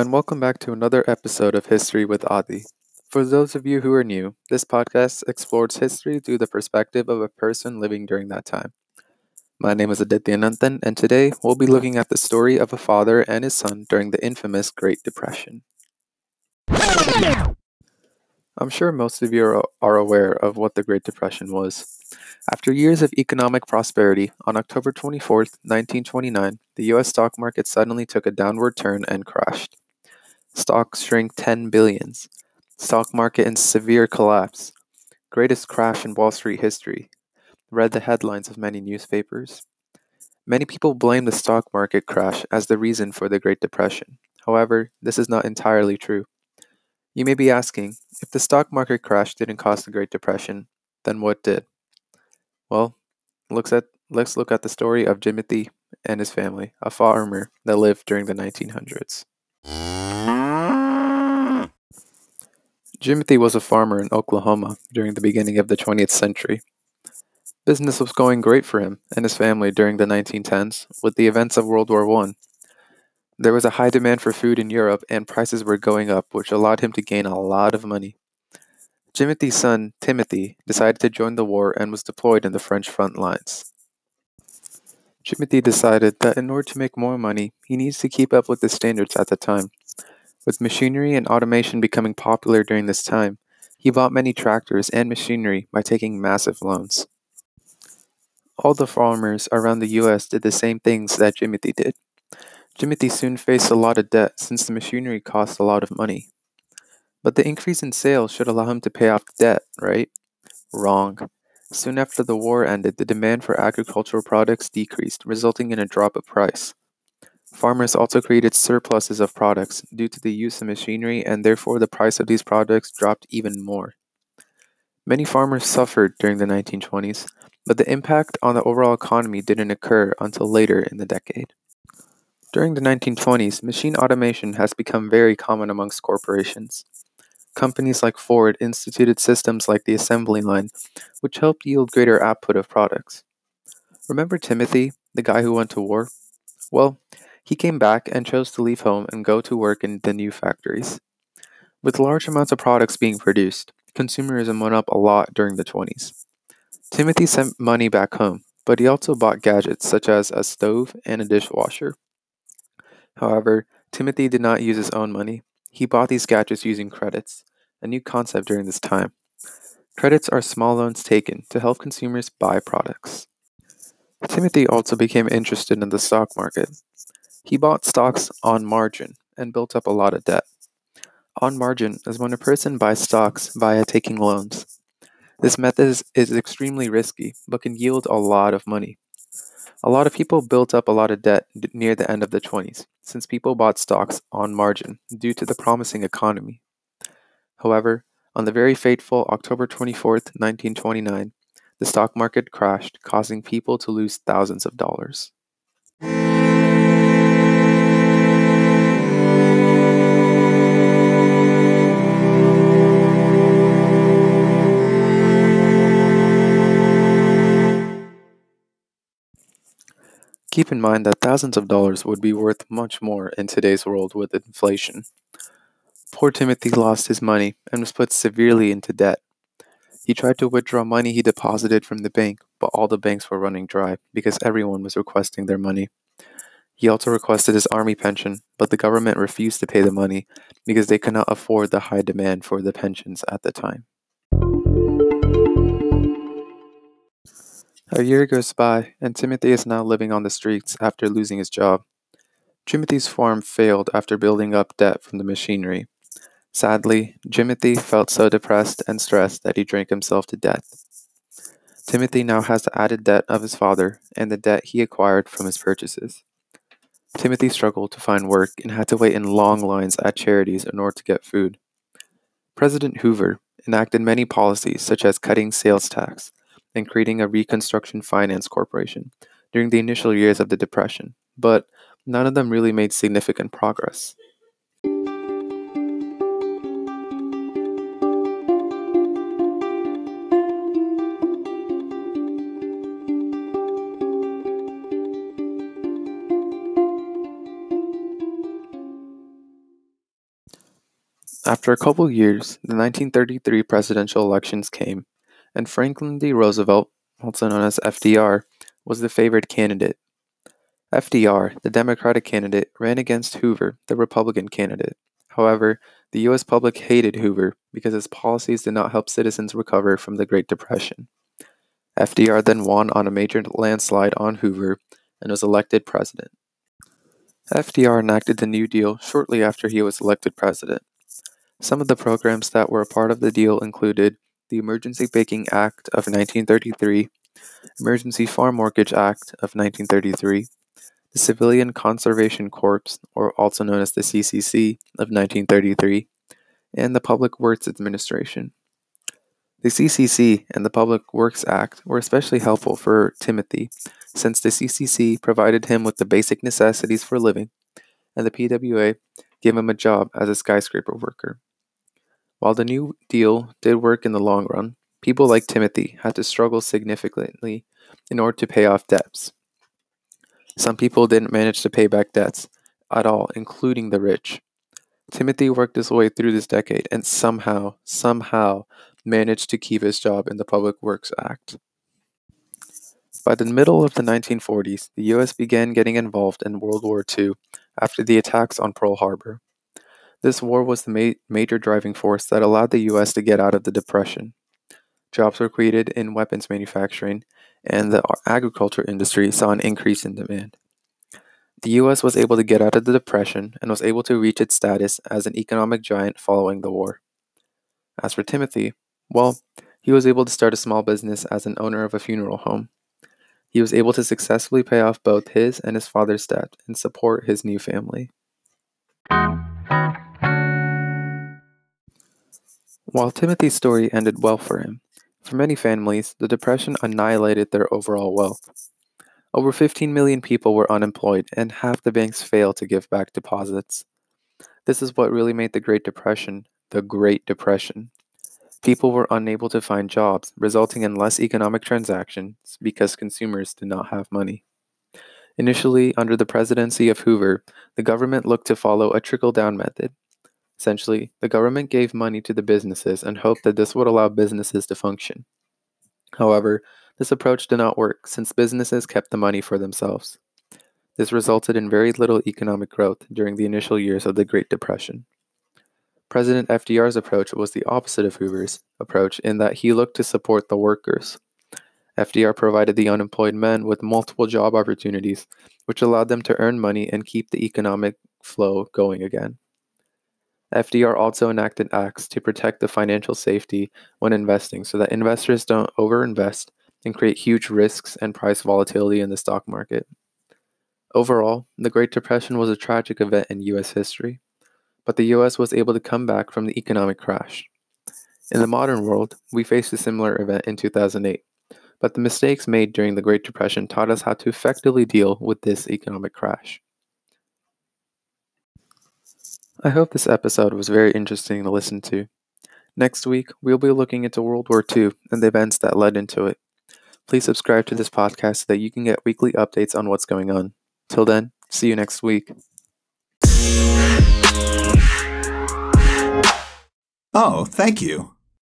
and welcome back to another episode of History with Adi. For those of you who are new, this podcast explores history through the perspective of a person living during that time. My name is Aditya Anantan, and today we'll be looking at the story of a father and his son during the infamous Great Depression. I'm sure most of you are aware of what the Great Depression was. After years of economic prosperity, on October 24, 1929, the U.S. stock market suddenly took a downward turn and crashed. Stocks shrank $10 billion. Stock market in severe collapse. Greatest crash in Wall Street history. Read the headlines of many newspapers. Many people blame the stock market crash as the reason for the Great Depression. However, this is not entirely true. You may be asking, if the stock market crash didn't cause the Great Depression, then what did? Well, let's look at the story of Timothy and his family, a farmer that lived during the 1900s. Timothy was a farmer in Oklahoma during the beginning of the 20th century. Business was going great for him and his family during the 1910s with the events of World War I. There was a high demand for food in Europe, and prices were going up, which allowed him to gain a lot of money. Timothy's son, Timothy, decided to join the war and was deployed in the French front lines. Timothy decided that in order to make more money, he needs to keep up with the standards at the time. With machinery and automation becoming popular during this time, he bought many tractors and machinery by taking massive loans. All the farmers around the U.S. did the same things that Timothy did. Timothy soon faced a lot of debt since the machinery cost a lot of money. But the increase in sales should allow him to pay off the debt, right? Wrong. Soon after the war ended, the demand for agricultural products decreased, resulting in a drop of price. Farmers also created surpluses of products due to the use of machinery, and therefore the price of these products dropped even more. Many farmers suffered during the 1920s, but the impact on the overall economy didn't occur until later in the decade. During the 1920s, machine automation has become very common amongst corporations. Companies like Ford instituted systems like the assembly line, which helped yield greater output of products. Remember Timothy, the guy who went to war? Well, he came back and chose to leave home and go to work in the new factories. With large amounts of products being produced, consumerism went up a lot during the 20s. Timothy sent money back home, but he also bought gadgets such as a stove and a dishwasher. However, Timothy did not use his own money. He bought these gadgets using credits, a new concept during this time. Credits are small loans taken to help consumers buy products. Timothy also became interested in the stock market. He bought stocks on margin and built up a lot of debt. On margin is when a person buys stocks via taking loans. This method is extremely risky, but can yield a lot of money. A lot of people built up a lot of debt near the end of the 20s, since people bought stocks on margin due to the promising economy. However, on the very fateful October 24, 1929, the stock market crashed, causing people to lose thousands of dollars. Keep in mind that thousands of dollars would be worth much more in today's world with inflation. Poor Timothy lost his money and was put severely into debt. He tried to withdraw money he deposited from the bank, but all the banks were running dry because everyone was requesting their money. He also requested his army pension, but the government refused to pay the money because they could not afford the high demand for the pensions at the time. A year goes by, and Timothy is now living on the streets after losing his job. Timothy's farm failed after building up debt from the machinery. Sadly, Timothy felt so depressed and stressed that he drank himself to death. Timothy now has the added debt of his father and the debt he acquired from his purchases. Timothy struggled to find work and had to wait in long lines at charities in order to get food. President Hoover enacted many policies such as cutting sales tax and creating a Reconstruction Finance Corporation during the initial years of the Depression, but none of them really made significant progress. After a couple years, the 1933 presidential elections came, and Franklin D. Roosevelt, also known as FDR, was the favored candidate. FDR, the Democratic candidate, ran against Hoover, the Republican candidate. However, the U.S. public hated Hoover because his policies did not help citizens recover from the Great Depression. FDR then won on a major landslide on Hoover and was elected president. FDR enacted the New Deal shortly after he was elected president. Some of the programs that were a part of the deal included the Emergency Banking Act of 1933, Emergency Farm Mortgage Act of 1933, the Civilian Conservation Corps, or also known as the CCC, of 1933, and the Public Works Administration. The CCC and the Public Works Act were especially helpful for Timothy, since the CCC provided him with the basic necessities for living, and the PWA gave him a job as a skyscraper worker. While the New Deal did work in the long run, people like Timothy had to struggle significantly in order to pay off debts. Some people didn't manage to pay back debts at all, including the rich. Timothy worked his way through this decade and somehow managed to keep his job in the Public Works Act. By the middle of the 1940s, the U.S. began getting involved in World War II after the attacks on Pearl Harbor. This war was the major driving force that allowed the U.S. to get out of the Depression. Jobs were created in weapons manufacturing, and the agriculture industry saw an increase in demand. The U.S. was able to get out of the Depression and was able to reach its status as an economic giant following the war. As for Timothy, well, he was able to start a small business as an owner of a funeral home. He was able to successfully pay off both his and his father's debt and support his new family. While Timothy's story ended well for him, for many families, the Depression annihilated their overall wealth. Over 15 million people were unemployed, and half the banks failed to give back deposits. This is what really made the Great Depression the Great Depression. People were unable to find jobs, resulting in less economic transactions because consumers did not have money. Initially, under the presidency of Hoover, the government looked to follow a trickle-down method. Essentially, the government gave money to the businesses and hoped that this would allow businesses to function. However, this approach did not work since businesses kept the money for themselves. This resulted in very little economic growth during the initial years of the Great Depression. President FDR's approach was the opposite of Hoover's approach in that he looked to support the workers. FDR provided the unemployed men with multiple job opportunities, which allowed them to earn money and keep the economic flow going again. FDR also enacted acts to protect the financial safety when investing so that investors don't overinvest and create huge risks and price volatility in the stock market. Overall, the Great Depression was a tragic event in U.S. history, but the U.S. was able to come back from the economic crash. In the modern world, we faced a similar event in 2008, but the mistakes made during the Great Depression taught us how to effectively deal with this economic crash. I hope this episode was very interesting to listen to. Next week, we'll be looking into World War II and the events that led into it. Please subscribe to this podcast so that you can get weekly updates on what's going on. Till then, see you next week. Oh, thank you.